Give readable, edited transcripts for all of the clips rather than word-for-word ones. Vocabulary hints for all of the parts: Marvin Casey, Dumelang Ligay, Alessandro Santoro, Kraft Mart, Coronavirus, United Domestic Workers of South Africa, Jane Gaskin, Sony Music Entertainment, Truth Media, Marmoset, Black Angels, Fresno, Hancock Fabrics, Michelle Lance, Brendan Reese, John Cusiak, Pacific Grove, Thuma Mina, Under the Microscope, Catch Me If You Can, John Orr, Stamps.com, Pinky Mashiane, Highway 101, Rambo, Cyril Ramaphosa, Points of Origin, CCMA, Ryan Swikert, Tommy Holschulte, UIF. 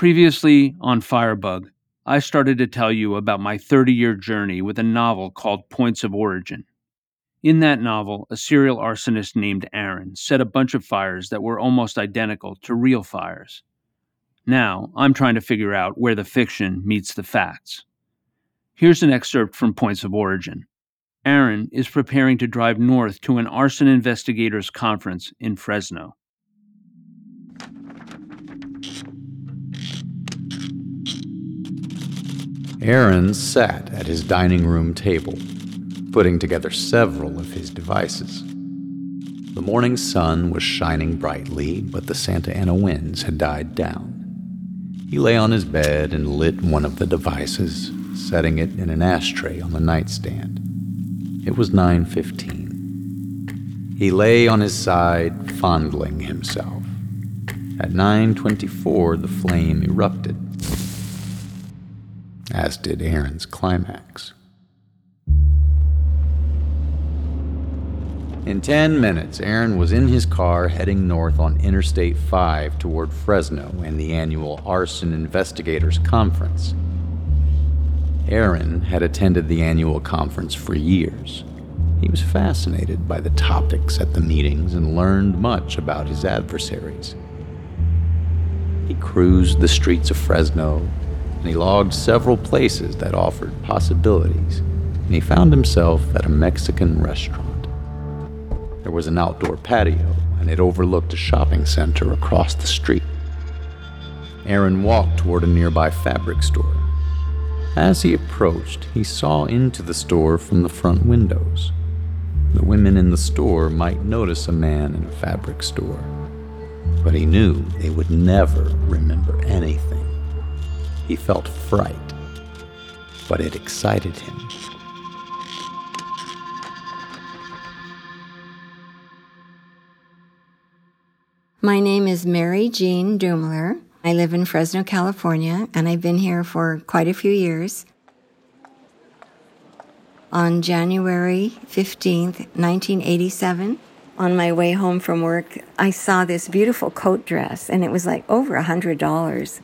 Previously on Firebug, I started to tell you about my 30-year journey with a novel called Points of Origin. In that novel, a serial arsonist named Aaron set a bunch of fires that were almost identical to real fires. Now, I'm trying to figure out where the fiction meets the facts. Here's an excerpt from Points of Origin. Aaron is preparing to drive north to an arson investigators' conference in Fresno. Aaron sat at his dining room table, putting together several of his devices. The morning sun was shining brightly, but the Santa Ana winds had died down. He lay on his bed and lit one of the devices, setting it in an ashtray on the nightstand. It was 9:15. He lay on his side, fondling himself. At 9:24, the flame erupted, as did Aaron's climax. In 10 minutes, Aaron was in his car heading north on Interstate 5 toward Fresno and the annual Arson Investigators Conference. Aaron had attended the annual conference for years. He was fascinated by the topics at the meetings and learned much about his adversaries. He cruised the streets of Fresno, and he logged several places that offered possibilities, and he found himself at a Mexican restaurant. There was an outdoor patio, and it overlooked a shopping center across the street. Aaron walked toward a nearby fabric store. As he approached, he saw into the store from the front windows. The women in the store might notice a man in a fabric store, but he knew they would never remember anything. He felt fright, but it excited him. My name is Mary Jean Dumler. I live in Fresno, California, and I've been here for quite a few years. On January 15th, 1987, on my way home from work, I saw this beautiful coat dress, and it was like over $100.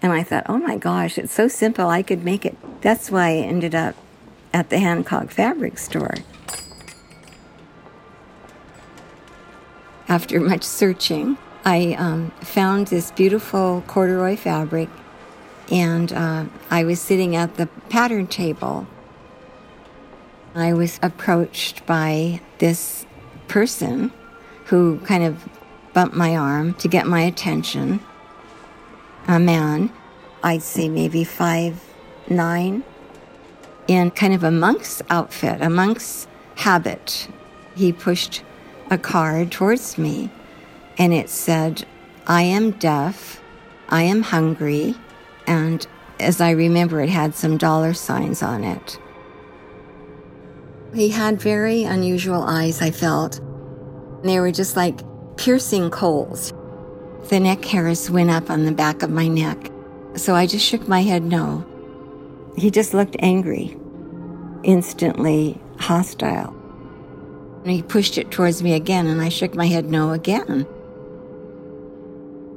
And I thought, oh my gosh, it's so simple, I could make it. That's why I ended up at the Hancock Fabrics store. After much searching, I found this beautiful corduroy fabric, and I was sitting at the pattern table. I was approached by this person who kind of bumped my arm to get my attention. A man, I'd say maybe 5'9", in kind of a monk's outfit, a monk's habit. He pushed a card towards me, and it said, "I am deaf, I am hungry," and as I remember, it had some dollar signs on it. He had very unusual eyes, I felt. They were just like piercing coals. The neck hairs went up on the back of my neck, so I just shook my head no. He just looked angry, instantly hostile. And he pushed it towards me again, and I shook my head no again.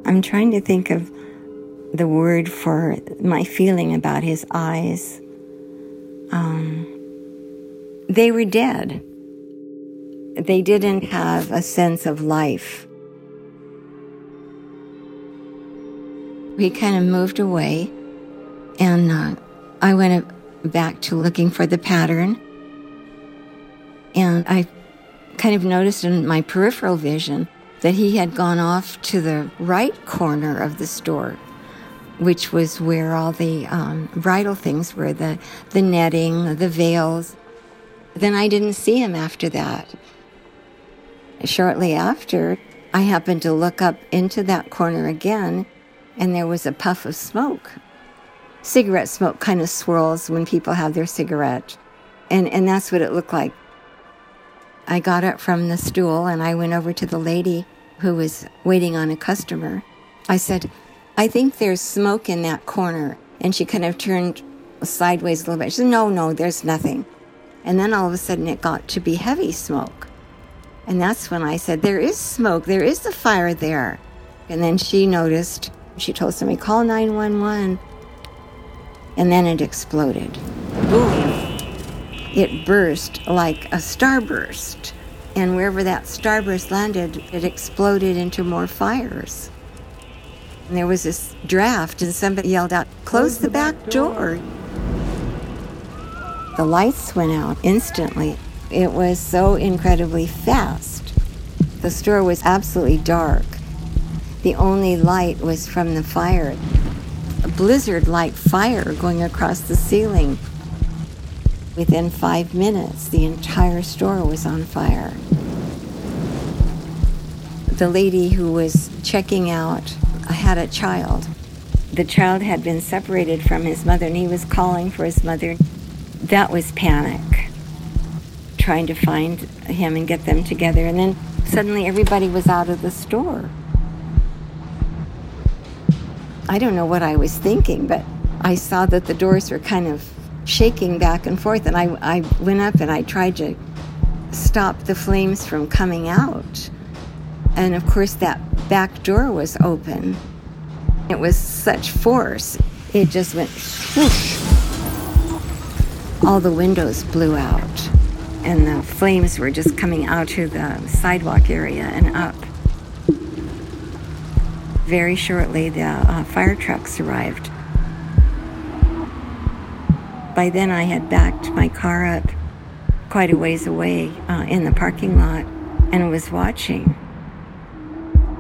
I'm trying to think of the word for my feeling about his eyes. They were dead. They didn't have a sense of life. He kind of moved away, and I went back to looking for the pattern. And I kind of noticed in my peripheral vision that he had gone off to the right corner of the store, which was where all the bridal things were, the netting, the veils. Then I didn't see him after that. Shortly after, I happened to look up into that corner again, and there was a puff of smoke. Cigarette smoke kind of swirls when people have their cigarette, and that's what it looked like. I got up from the stool, and I went over to the lady who was waiting on a customer. I said, "I think there's smoke in that corner." And she kind of turned sideways a little bit. She said, No, there's nothing. And then all of a sudden it got to be heavy smoke. And that's when I said, "There is smoke. There is a fire there." And then she noticed She told somebody, call 911. And then it exploded. Boom. It burst like a starburst. And wherever that starburst landed, it exploded into more fires. And there was this draft, and somebody yelled out, close the back door. The lights went out instantly. It was so incredibly fast. The store was absolutely dark. The only light was from the fire. A blizzard-like fire going across the ceiling. Within 5 minutes, the entire store was on fire. The lady who was checking out had a child. The child had been separated from his mother, and he was calling for his mother. That was panic, trying to find him and get them together. And then suddenly everybody was out of the store. I don't know what I was thinking, but I saw that the doors were kind of shaking back and forth, and I went up and I tried to stop the flames from coming out. And of course that back door was open. It was such force, it just went whoosh. All the windows blew out, and the flames were just coming out to the sidewalk area and up. Very shortly, the fire trucks arrived. By then, I had backed my car up quite a ways away in the parking lot and was watching.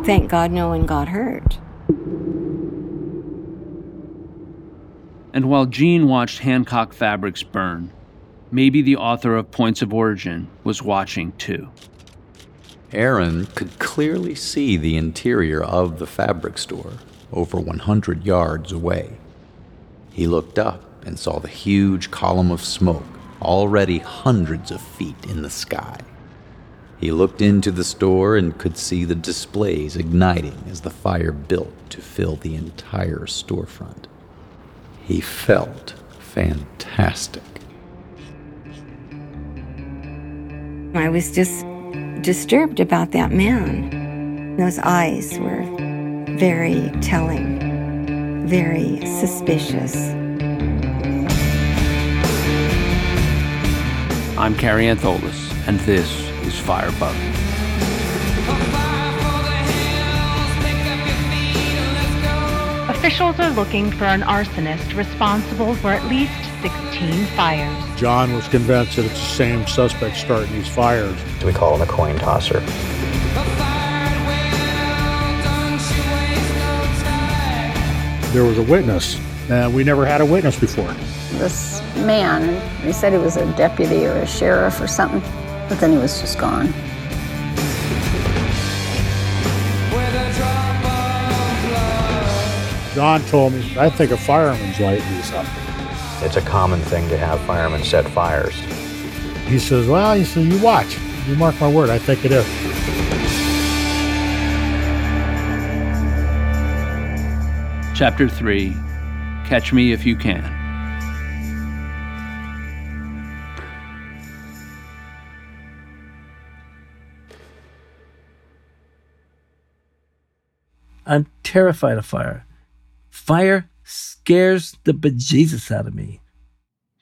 Thank God no one got hurt. And while Jean watched Hancock Fabrics burn, maybe the author of Points of Origin was watching too. Aaron could clearly see the interior of the fabric store over 100 yards away. He looked up and saw the huge column of smoke, already hundreds of feet in the sky. He looked into the store and could see the displays igniting as the fire built to fill the entire storefront. He felt fantastic. I was just disturbed about that man. Those eyes were very telling, very suspicious. I'm Carrie Antholis, and this is Firebug. Officials are looking for an arsonist responsible for at least 16 fires. John was convinced that it's the same suspect starting these fires. We call him a coin tosser. There was a witness, and we never had a witness before. This man, they said he was a deputy or a sheriff or something, but then he was just gone. John told me, I think a fireman's lighting these up. It's a common thing to have firemen set fires. He says, well, he said, you watch. You mark my word, I think it is. Chapter 3, Catch Me If You Can. I'm terrified of fire. Fire scares the bejesus out of me.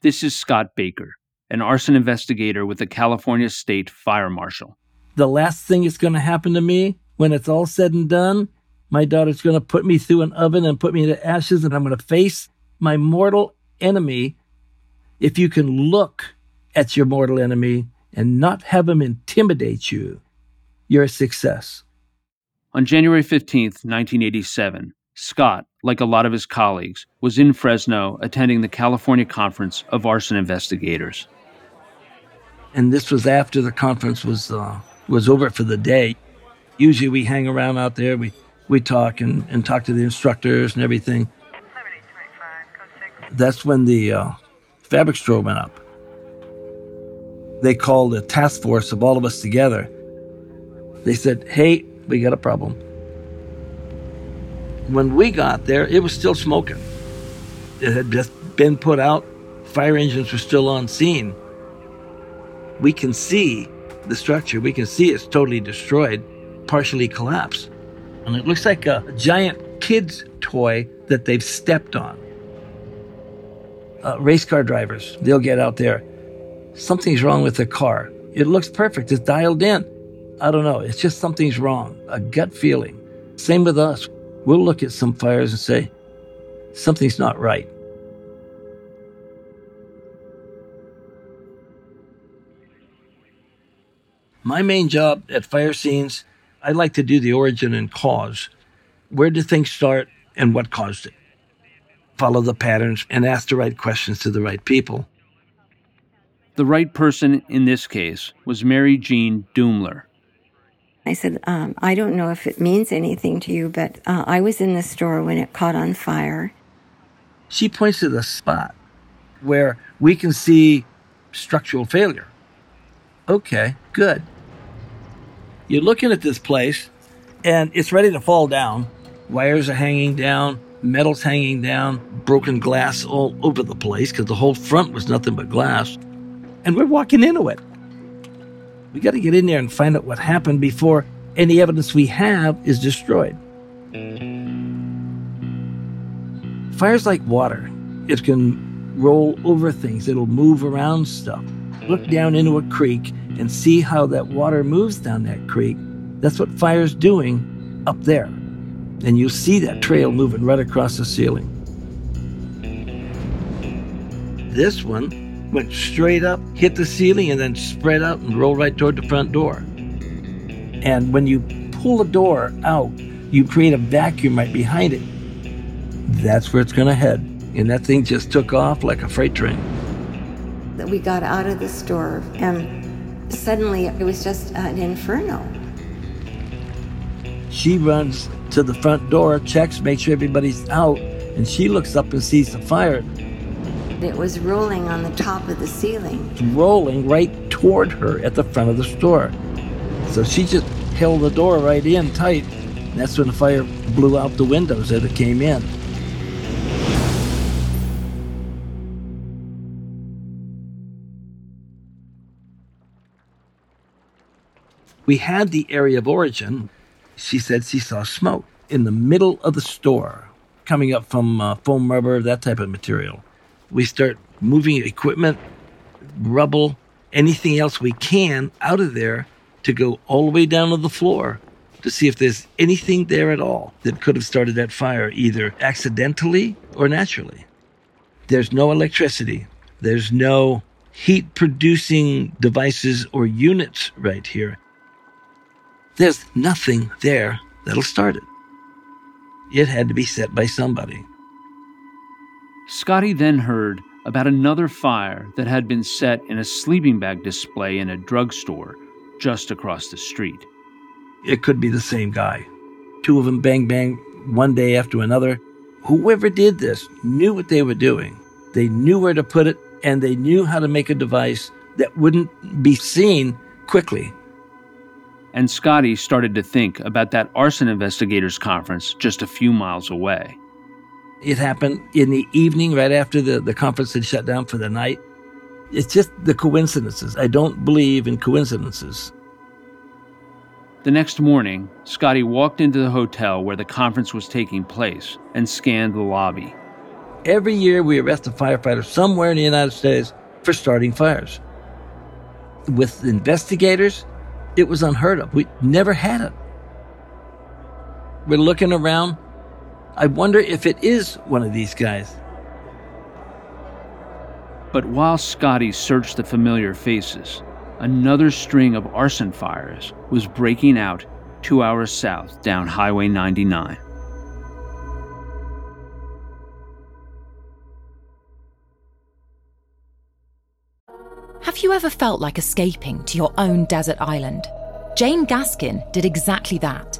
This is Scott Baker, an arson investigator with the California State Fire Marshal. The last thing that's going to happen to me, when it's all said and done, my daughter's going to put me through an oven and put me into ashes, and I'm going to face my mortal enemy. If you can look at your mortal enemy and not have him intimidate you, you're a success. On January 15th, 1987, Scott, like a lot of his colleagues, was in Fresno attending the California Conference of Arson Investigators. And this was after the conference was over for the day. Usually we hang around out there, we talk and talk to the instructors and everything. That's when the fabric store went up. They called a task force of all of us together. They said, hey, we got a problem. When we got there, it was still smoking. It had just been put out. Fire engines were still on scene. We can see the structure. We can see it's totally destroyed, partially collapsed. And it looks like a giant kid's toy that they've stepped on. Race car drivers, they'll get out there. Something's wrong with the car. It looks perfect. It's dialed in. I don't know. It's just something's wrong, a gut feeling. Same with us. We'll look at some fires and say, something's not right. My main job at fire scenes, I like to do the origin and cause. Where did things start and what caused it? Follow the patterns and ask the right questions to the right people. The right person in this case was Mary Jean Dumler. I said, I don't know if it means anything to you, but I was in the store when it caught on fire. She points to the spot where we can see structural failure. Okay, good. You're looking at this place, and it's ready to fall down. Wires are hanging down, metal's hanging down, broken glass all over the place because the whole front was nothing but glass. And we're walking into it. We got to get in there and find out what happened before any evidence we have is destroyed. Fire's like water. It can roll over things. It'll move around stuff. Look down into a creek and see how that water moves down that creek. That's what fire's doing up there. And you'll see that trail moving right across the ceiling. This one went straight up, hit the ceiling, and then spread out and rolled right toward the front door. And when you pull the door out, you create a vacuum right behind it. That's where it's going to head. And that thing just took off like a freight train. We got out of the store, and suddenly it was just an inferno. She runs to the front door, checks, makes sure everybody's out, and she looks up and sees the fire. It was rolling on the top of the ceiling. Rolling right toward her at the front of the store. So she just held the door right in tight. And that's when the fire blew out the windows as it came in. We had the area of origin. She said she saw smoke in the middle of the store, coming up from foam rubber, that type of material. We start moving equipment, rubble, anything else we can out of there to go all the way down to the floor to see if there's anything there at all that could have started that fire, either accidentally or naturally. There's no electricity. There's no heat-producing devices or units right here. There's nothing there that'll start it. It had to be set by somebody. Scotty then heard about another fire that had been set in a sleeping bag display in a drugstore just across the street. It could be the same guy. Two of them bang, bang, one day after another. Whoever did this knew what they were doing. They knew where to put it, and they knew how to make a device that wouldn't be seen quickly. And Scotty started to think about that arson investigators conference just a few miles away. It happened in the evening, right after the conference had shut down for the night. It's just the coincidences. I don't believe in coincidences. The next morning, Scotty walked into the hotel where the conference was taking place and scanned the lobby. Every year we arrest a firefighter somewhere in the United States for starting fires. With investigators, it was unheard of. We never had it. We're looking around. I wonder if it is one of these guys. But while Scotty searched the familiar faces, another string of arson fires was breaking out 2 hours south down Highway 99. Have you ever felt like escaping to your own desert island? Jane Gaskin did exactly that,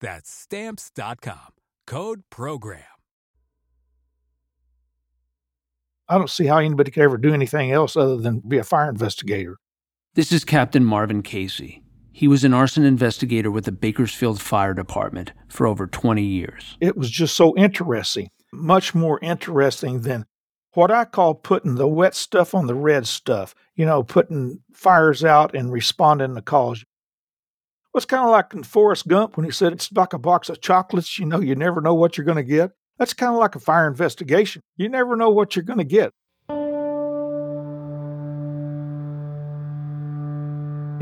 That's Stamps.com. Code PROGRAM. I don't see how anybody could ever do anything else other than be a fire investigator. This is Captain Marvin Casey. He was an arson investigator with the Bakersfield Fire Department for over 20 years. It was just so interesting, much more interesting than what I call putting the wet stuff on the red stuff, you know, putting fires out and responding to calls. It's kind of like in Forrest Gump when he said it's like a box of chocolates, you know, you never know what you're going to get. That's kind of like a fire investigation. You never know what you're going to get.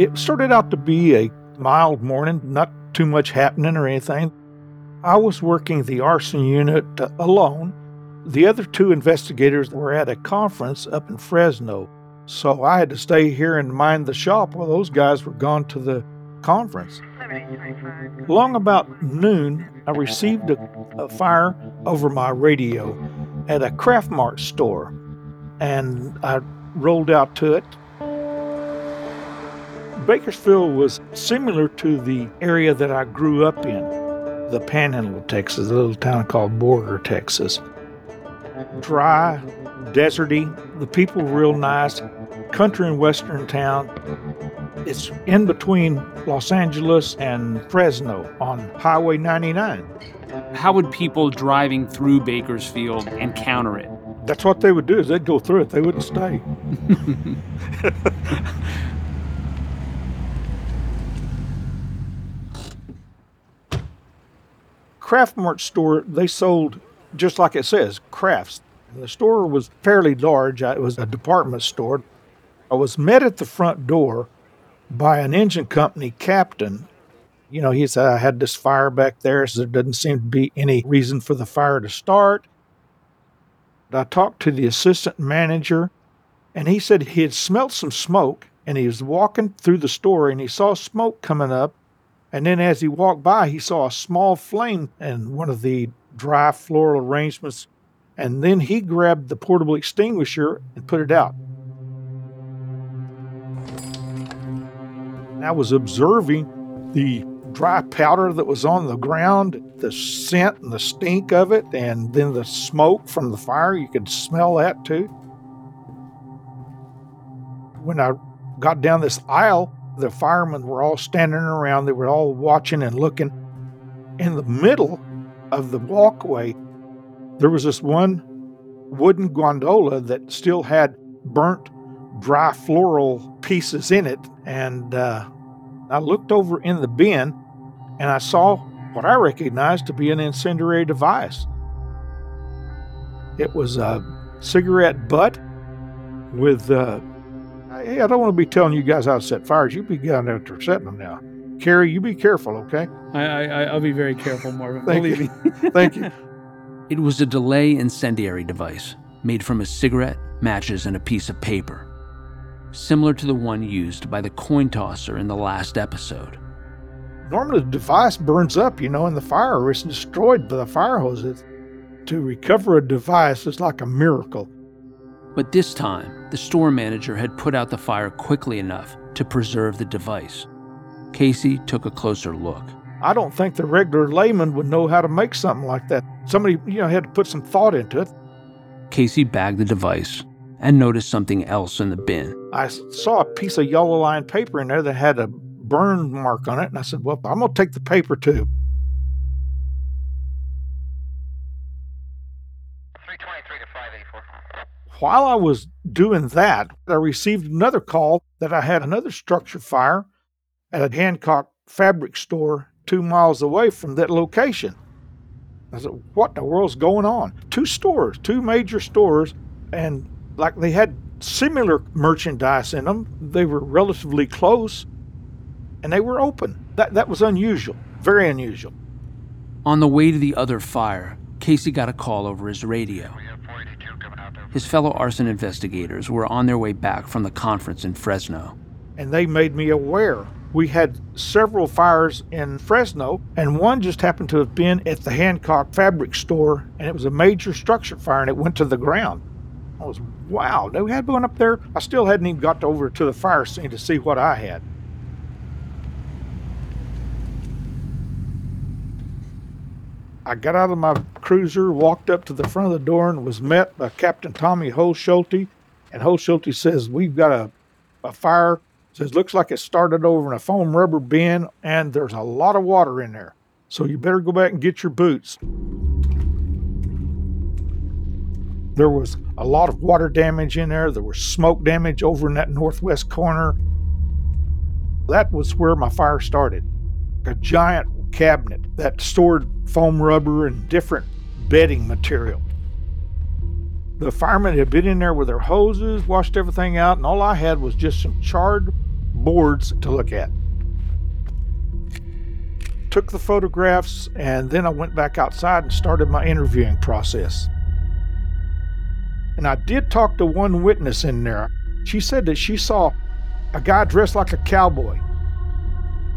It started out to be a mild morning, not too much happening or anything. I was working the arson unit alone. The other two investigators were at a conference up in Fresno, so I had to stay here and mind the shop while those guys were gone to the conference. Long about noon, I received a fire over my radio at a Kraft Mart store, and I rolled out to it. Bakersfield was similar to the area that I grew up in, the Panhandle of Texas, a little town called Borger, Texas. Dry, deserty, the people real nice, country and western town. It's in between Los Angeles and Fresno on Highway 99. How would people driving through Bakersfield encounter it? That's what they would do, is they'd go through it. They wouldn't stay. Kraft Mart store, they sold, just like it says, crafts. The store was fairly large. It was a department store. I was met at the front door by an engine company captain. You know, he said, I had this fire back there, so there doesn't seem to be any reason for the fire to start. I talked to the assistant manager, and he said he had smelt some smoke, and he was walking through the store, and he saw smoke coming up. And then as he walked by, he saw a small flame in one of the dry floral arrangements. And then he grabbed the portable extinguisher and put it out. I was observing the dry powder that was on the ground, the scent and the stink of it, and then the smoke from the fire. You could smell that too. When I got down this aisle, the firemen were all standing around. They were all watching and looking. In the middle of the walkway, there was this one wooden gondola that still had burnt dry floral pieces in it, and I looked over in the bin, and I saw what I recognized to be an incendiary device. It was a cigarette butt with, hey, I don't want to be telling you guys how to set fires. You be going out there setting them now. Carrie, you be careful, okay? I'll be very careful, Marvin. Believe me. Thank you. It was a delay incendiary device made from a cigarette, matches, and a piece of paper, similar to the one used by the coin tosser in the last episode. Normally, the device burns up, you know, in the fire. It's destroyed by the fire hoses. To recover a device is like a miracle. But this time, the store manager had put out the fire quickly enough to preserve the device. Casey took a closer look. I don't think the regular layman would know how to make something like that. Somebody, had to put some thought into it. Casey bagged the device and noticed something else in the bin. I saw a piece of yellow lined paper in there that had a burn mark on it, and I said, well, I'm going to take the paper too. 323 to 584. While I was doing that, I received another call that I had another structure fire at a Hancock Fabrics store 2 miles away from that location. I said, what in the world's going on? Two major stores, and like they had similar merchandise in them. They were relatively close, and they were open. That was unusual, very unusual. On the way to the other fire, Casey got a call over his radio. His fellow arson investigators were on their way back from the conference in Fresno. And they made me aware. We had several fires in Fresno, and one just happened to have been at the Hancock Fabric store, and it was a major structure fire, and it went to the ground. I was, wow, they had one up there? I still hadn't even got over to the fire scene to see what I had. I got out of my cruiser, walked up to the front of the door, and was met by Captain Tommy Holschulte, and Holschulte says, we've got a fire. Says, looks like it started over in a foam rubber bin, and there's a lot of water in there. So you better go back and get your boots. There was a lot of water damage in there. There was smoke damage over in that northwest corner. That was where my fire started. A giant cabinet that stored foam rubber and different bedding material. The firemen had been in there with their hoses, washed everything out, and all I had was just some charred boards to look at. Took the photographs, and then I went back outside and started my interviewing process. And I did talk to one witness in there. She said that she saw a guy dressed like a cowboy.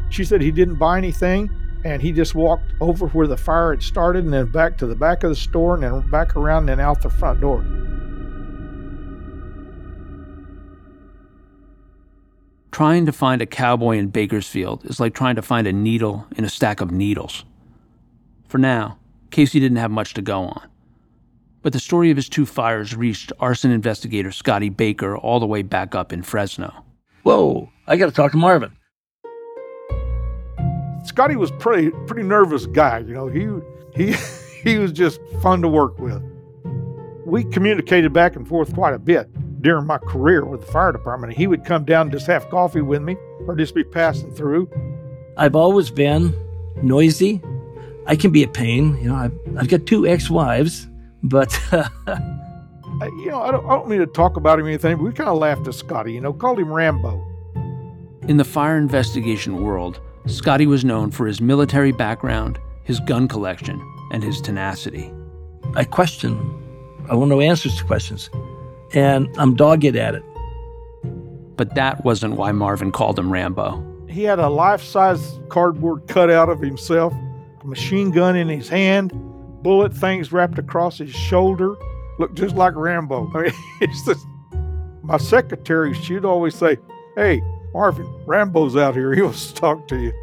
She said he didn't buy anything, and he just walked over where the fire had started and then back to the back of the store and then back around and then out the front door. Trying to find a cowboy in Bakersfield is like trying to find a needle in a stack of needles. For now, Casey didn't have much to go on. But the story of his two fires reached arson investigator Scotty Baker all the way back up in Fresno. Whoa, I got to talk to Marvin. Scotty was pretty nervous guy, he was just fun to work with. We communicated back and forth quite a bit during my career with the fire department. He would come down and just have coffee with me or just be passing through. I've always been noisy. I can be a pain. I've got two ex-wives, but... I don't mean to talk about him or anything, but we kind of laughed at Scotty, called him Rambo. In the fire investigation world, Scotty was known for his military background, his gun collection, and his tenacity. I want no answers to questions, and I'm dogged at it. But that wasn't why Marvin called him Rambo. He had a life-size cardboard cutout of himself, a machine gun in his hand, bullet things wrapped across his shoulder, looked just like Rambo. It's just, my secretary, she'd always say, hey, Marvin, Rambo's out here. He wants to talk to you.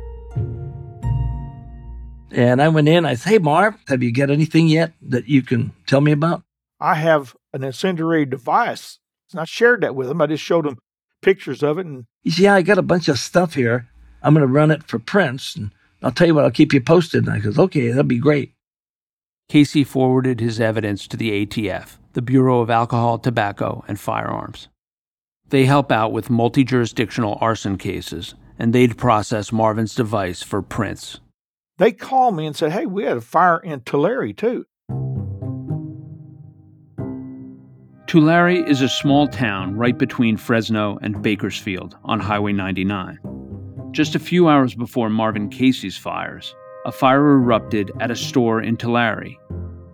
And I went in. I said, hey, Marv, have you got anything yet that you can tell me about? I have an incendiary device. And I shared that with him. I just showed him pictures of it. And he said, yeah, I got a bunch of stuff here. I'm going to run it for prints. And I'll tell you what, I'll keep you posted. And I goes, okay, that'd be great. Casey forwarded his evidence to the ATF, the Bureau of Alcohol, Tobacco, and Firearms. They help out with multi-jurisdictional arson cases, and they'd process Marvin's device for prints. They called me and said, hey, we had a fire in Tulare, too. Tulare is a small town right between Fresno and Bakersfield on Highway 99. Just a few hours before Marvin Casey's fires, a fire erupted at a store in Tulare.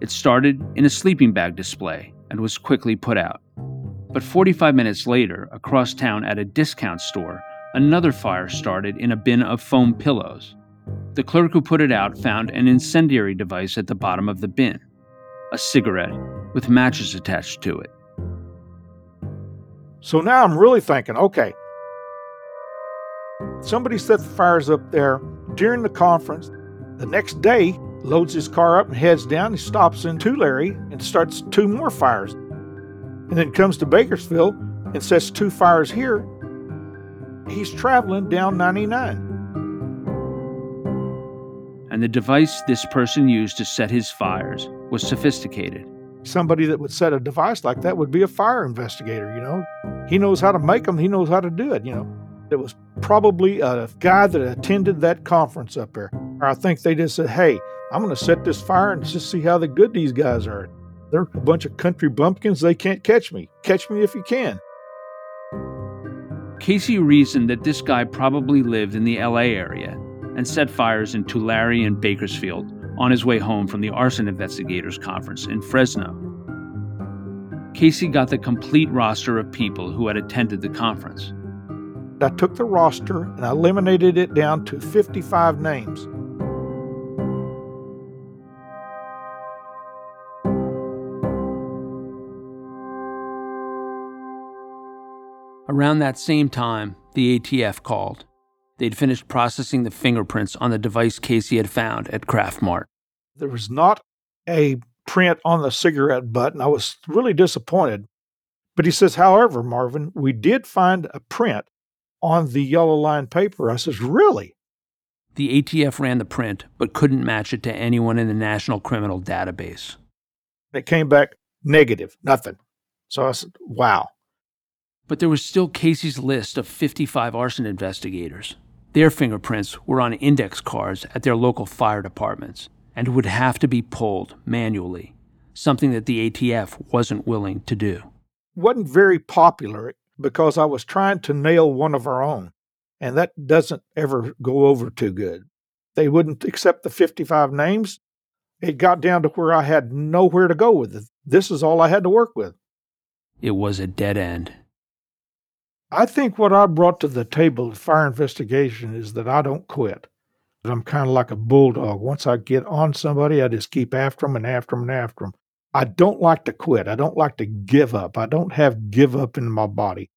It started in a sleeping bag display and was quickly put out. But 45 minutes later, across town at a discount store, another fire started in a bin of foam pillows. The clerk who put it out found an incendiary device at the bottom of the bin, a cigarette with matches attached to it. So now I'm really thinking, okay, somebody set the fires up there during the conference. The next day, loads his car up and heads down. He stops in Tulare and starts two more fires. And then comes to Bakersfield and sets two fires here. He's traveling down 99. And the device this person used to set his fires was sophisticated. Somebody that would set a device like that would be a fire investigator, you know. He knows how to make them. He knows how to do it, you know. It was probably a guy that attended that conference up there. I think they just said, hey, I'm going to set this fire and just see how good these guys are. They're a bunch of country bumpkins. They can't catch me. Catch me if you can. Casey reasoned that this guy probably lived in the L.A. area and set fires in Tulare and Bakersfield on his way home from the Arson Investigators Conference in Fresno. Casey got the complete roster of people who had attended the conference. I took the roster and I eliminated it down to 55 names. Around that same time, the ATF called. They'd finished processing the fingerprints on the device Casey had found at Kraft Mart. There was not a print on the cigarette butt, and I was really disappointed. But he says, however, Marvin, we did find a print on the yellow line paper. I says, really? The ATF ran the print, but couldn't match it to anyone in the National Criminal Database. It came back negative, nothing. So I said, wow. But there was still Casey's list of 55 arson investigators. Their fingerprints were on index cards at their local fire departments and would have to be pulled manually, something that the ATF wasn't willing to do. Wasn't very popular because I was trying to nail one of our own, and that doesn't ever go over too good. They wouldn't accept the 55 names. It got down to where I had nowhere to go with it. This is all I had to work with. It was a dead end. I think what I brought to the table of fire investigation is that I don't quit. I'm kind of like a bulldog. Once I get on somebody, I just keep after them and after them and after them. I don't like to quit. I don't like to give up. I don't have give up in my body.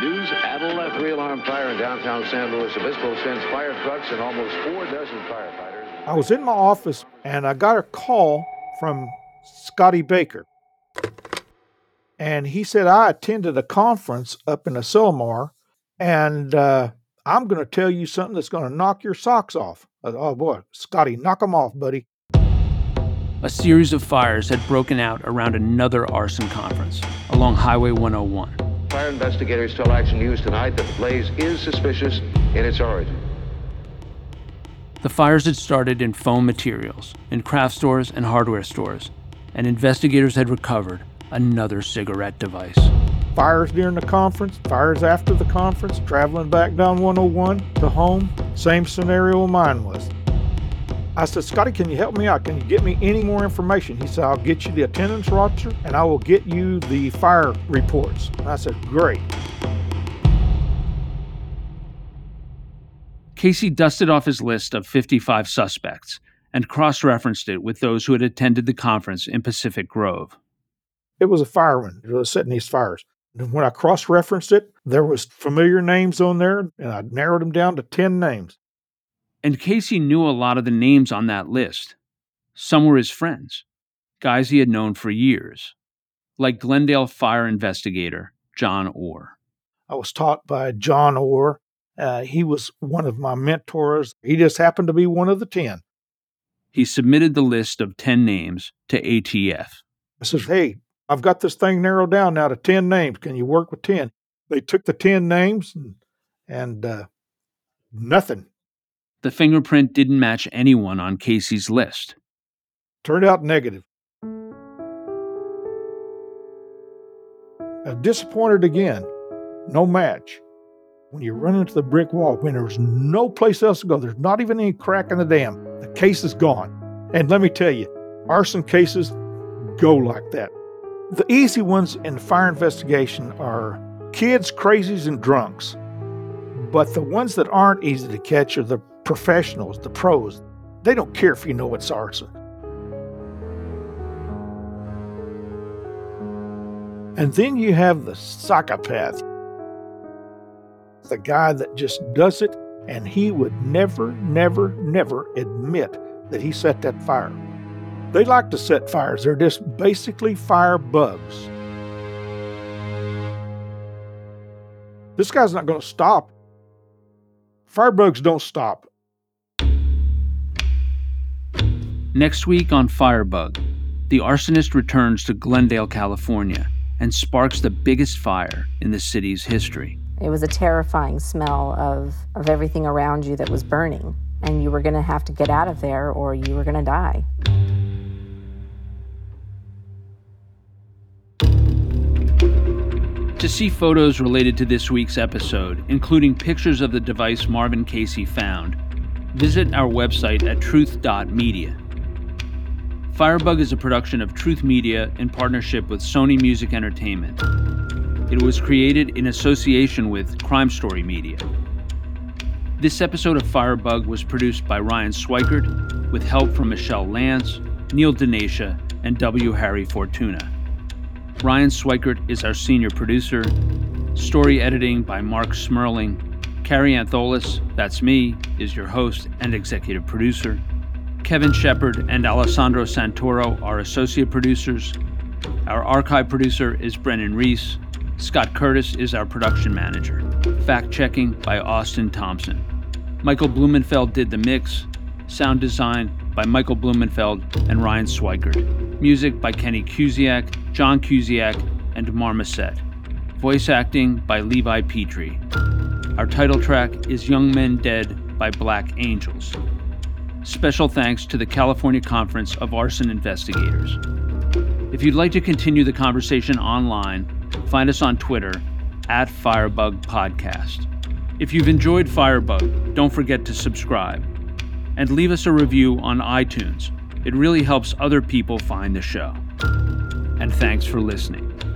News at 11. Three-alarm fire in downtown San Luis Obispo sends fire trucks and almost 4 dozen firefighters. I was in my office, and I got a call from Scotty Baker. And he said, I attended a conference up in Asilomar, and I'm going to tell you something that's going to knock your socks off. I said, oh, boy, Scotty, knock them off, buddy. A series of fires had broken out around another arson conference along Highway 101. Fire investigators tell Action News tonight that the blaze is suspicious in its origin. The fires had started in foam materials, in craft stores and hardware stores, and investigators had recovered another cigarette device. Fires during the conference, fires after the conference, traveling back down 101 to home. Same scenario mine was. I said, Scotty, can you help me out? Can you get me any more information? He said, I'll get you the attendance roster and I will get you the fire reports. And I said, great. Casey dusted off his list of 55 suspects and cross-referenced it with those who had attended the conference in Pacific Grove. It was a fireman that was setting these fires. And when I cross-referenced it, there was familiar names on there, and I narrowed them down to 10 names. And Casey knew a lot of the names on that list. Some were his friends, guys he had known for years, like Glendale fire investigator John Orr. I was taught by John Orr. He was one of my mentors. He just happened to be one of the 10. He submitted the list of 10 names to ATF. I said, hey, I've got this thing narrowed down now to 10 names. Can you work with 10? They took the 10 names and nothing. The fingerprint didn't match anyone on Casey's list. Turned out negative. I'm disappointed again. No match. When you run into the brick wall, when there's no place else to go, there's not even any crack in the dam. The case is gone. And let me tell you, arson cases go like that. The easy ones in fire investigation are kids, crazies, and drunks. But the ones that aren't easy to catch are the professionals, the pros. They don't care if you know it's arson. And then you have the psychopath, the guy that just does it, and he would never, never, never admit that he set that fire. They like to set fires. They're just basically fire bugs. This guy's not going to stop. Firebugs don't stop. Next week on Firebug, the arsonist returns to Glendale, California, and sparks the biggest fire in the city's history. It was a terrifying smell of everything around you that was burning, and you were going to have to get out of there or you were going to die. To see photos related to this week's episode, including pictures of the device Marvin Casey found, visit our website at truth.media. Firebug is a production of Truth Media in partnership with Sony Music Entertainment. It was created in association with Crime Story Media. This episode of Firebug was produced by Ryan Swikert, with help from Michelle Lance, Neil Dinesha, and W. Harry Fortuna. Ryan Swikert is our senior producer. Story editing by Mark Smerling. Carrie Antholis, that's me, is your host and executive producer. Kevin Shepard and Alessandro Santoro are associate producers. Our archive producer is Brendan Reese. Scott Curtis is our production manager. Fact-checking by Austin Thompson. Michael Blumenfeld did the mix. Sound design by Michael Blumenfeld and Ryan Swikert. Music by Kenny Cusiak, John Cusiak, and Marmoset. Voice acting by Levi Petrie. Our title track is Young Men Dead by Black Angels. Special thanks to the California Conference of Arson Investigators. If you'd like to continue the conversation online, find us on Twitter at Firebug Podcast. If you've enjoyed Firebug, don't forget to subscribe and leave us a review on iTunes. It really helps other people find the show. And thanks for listening.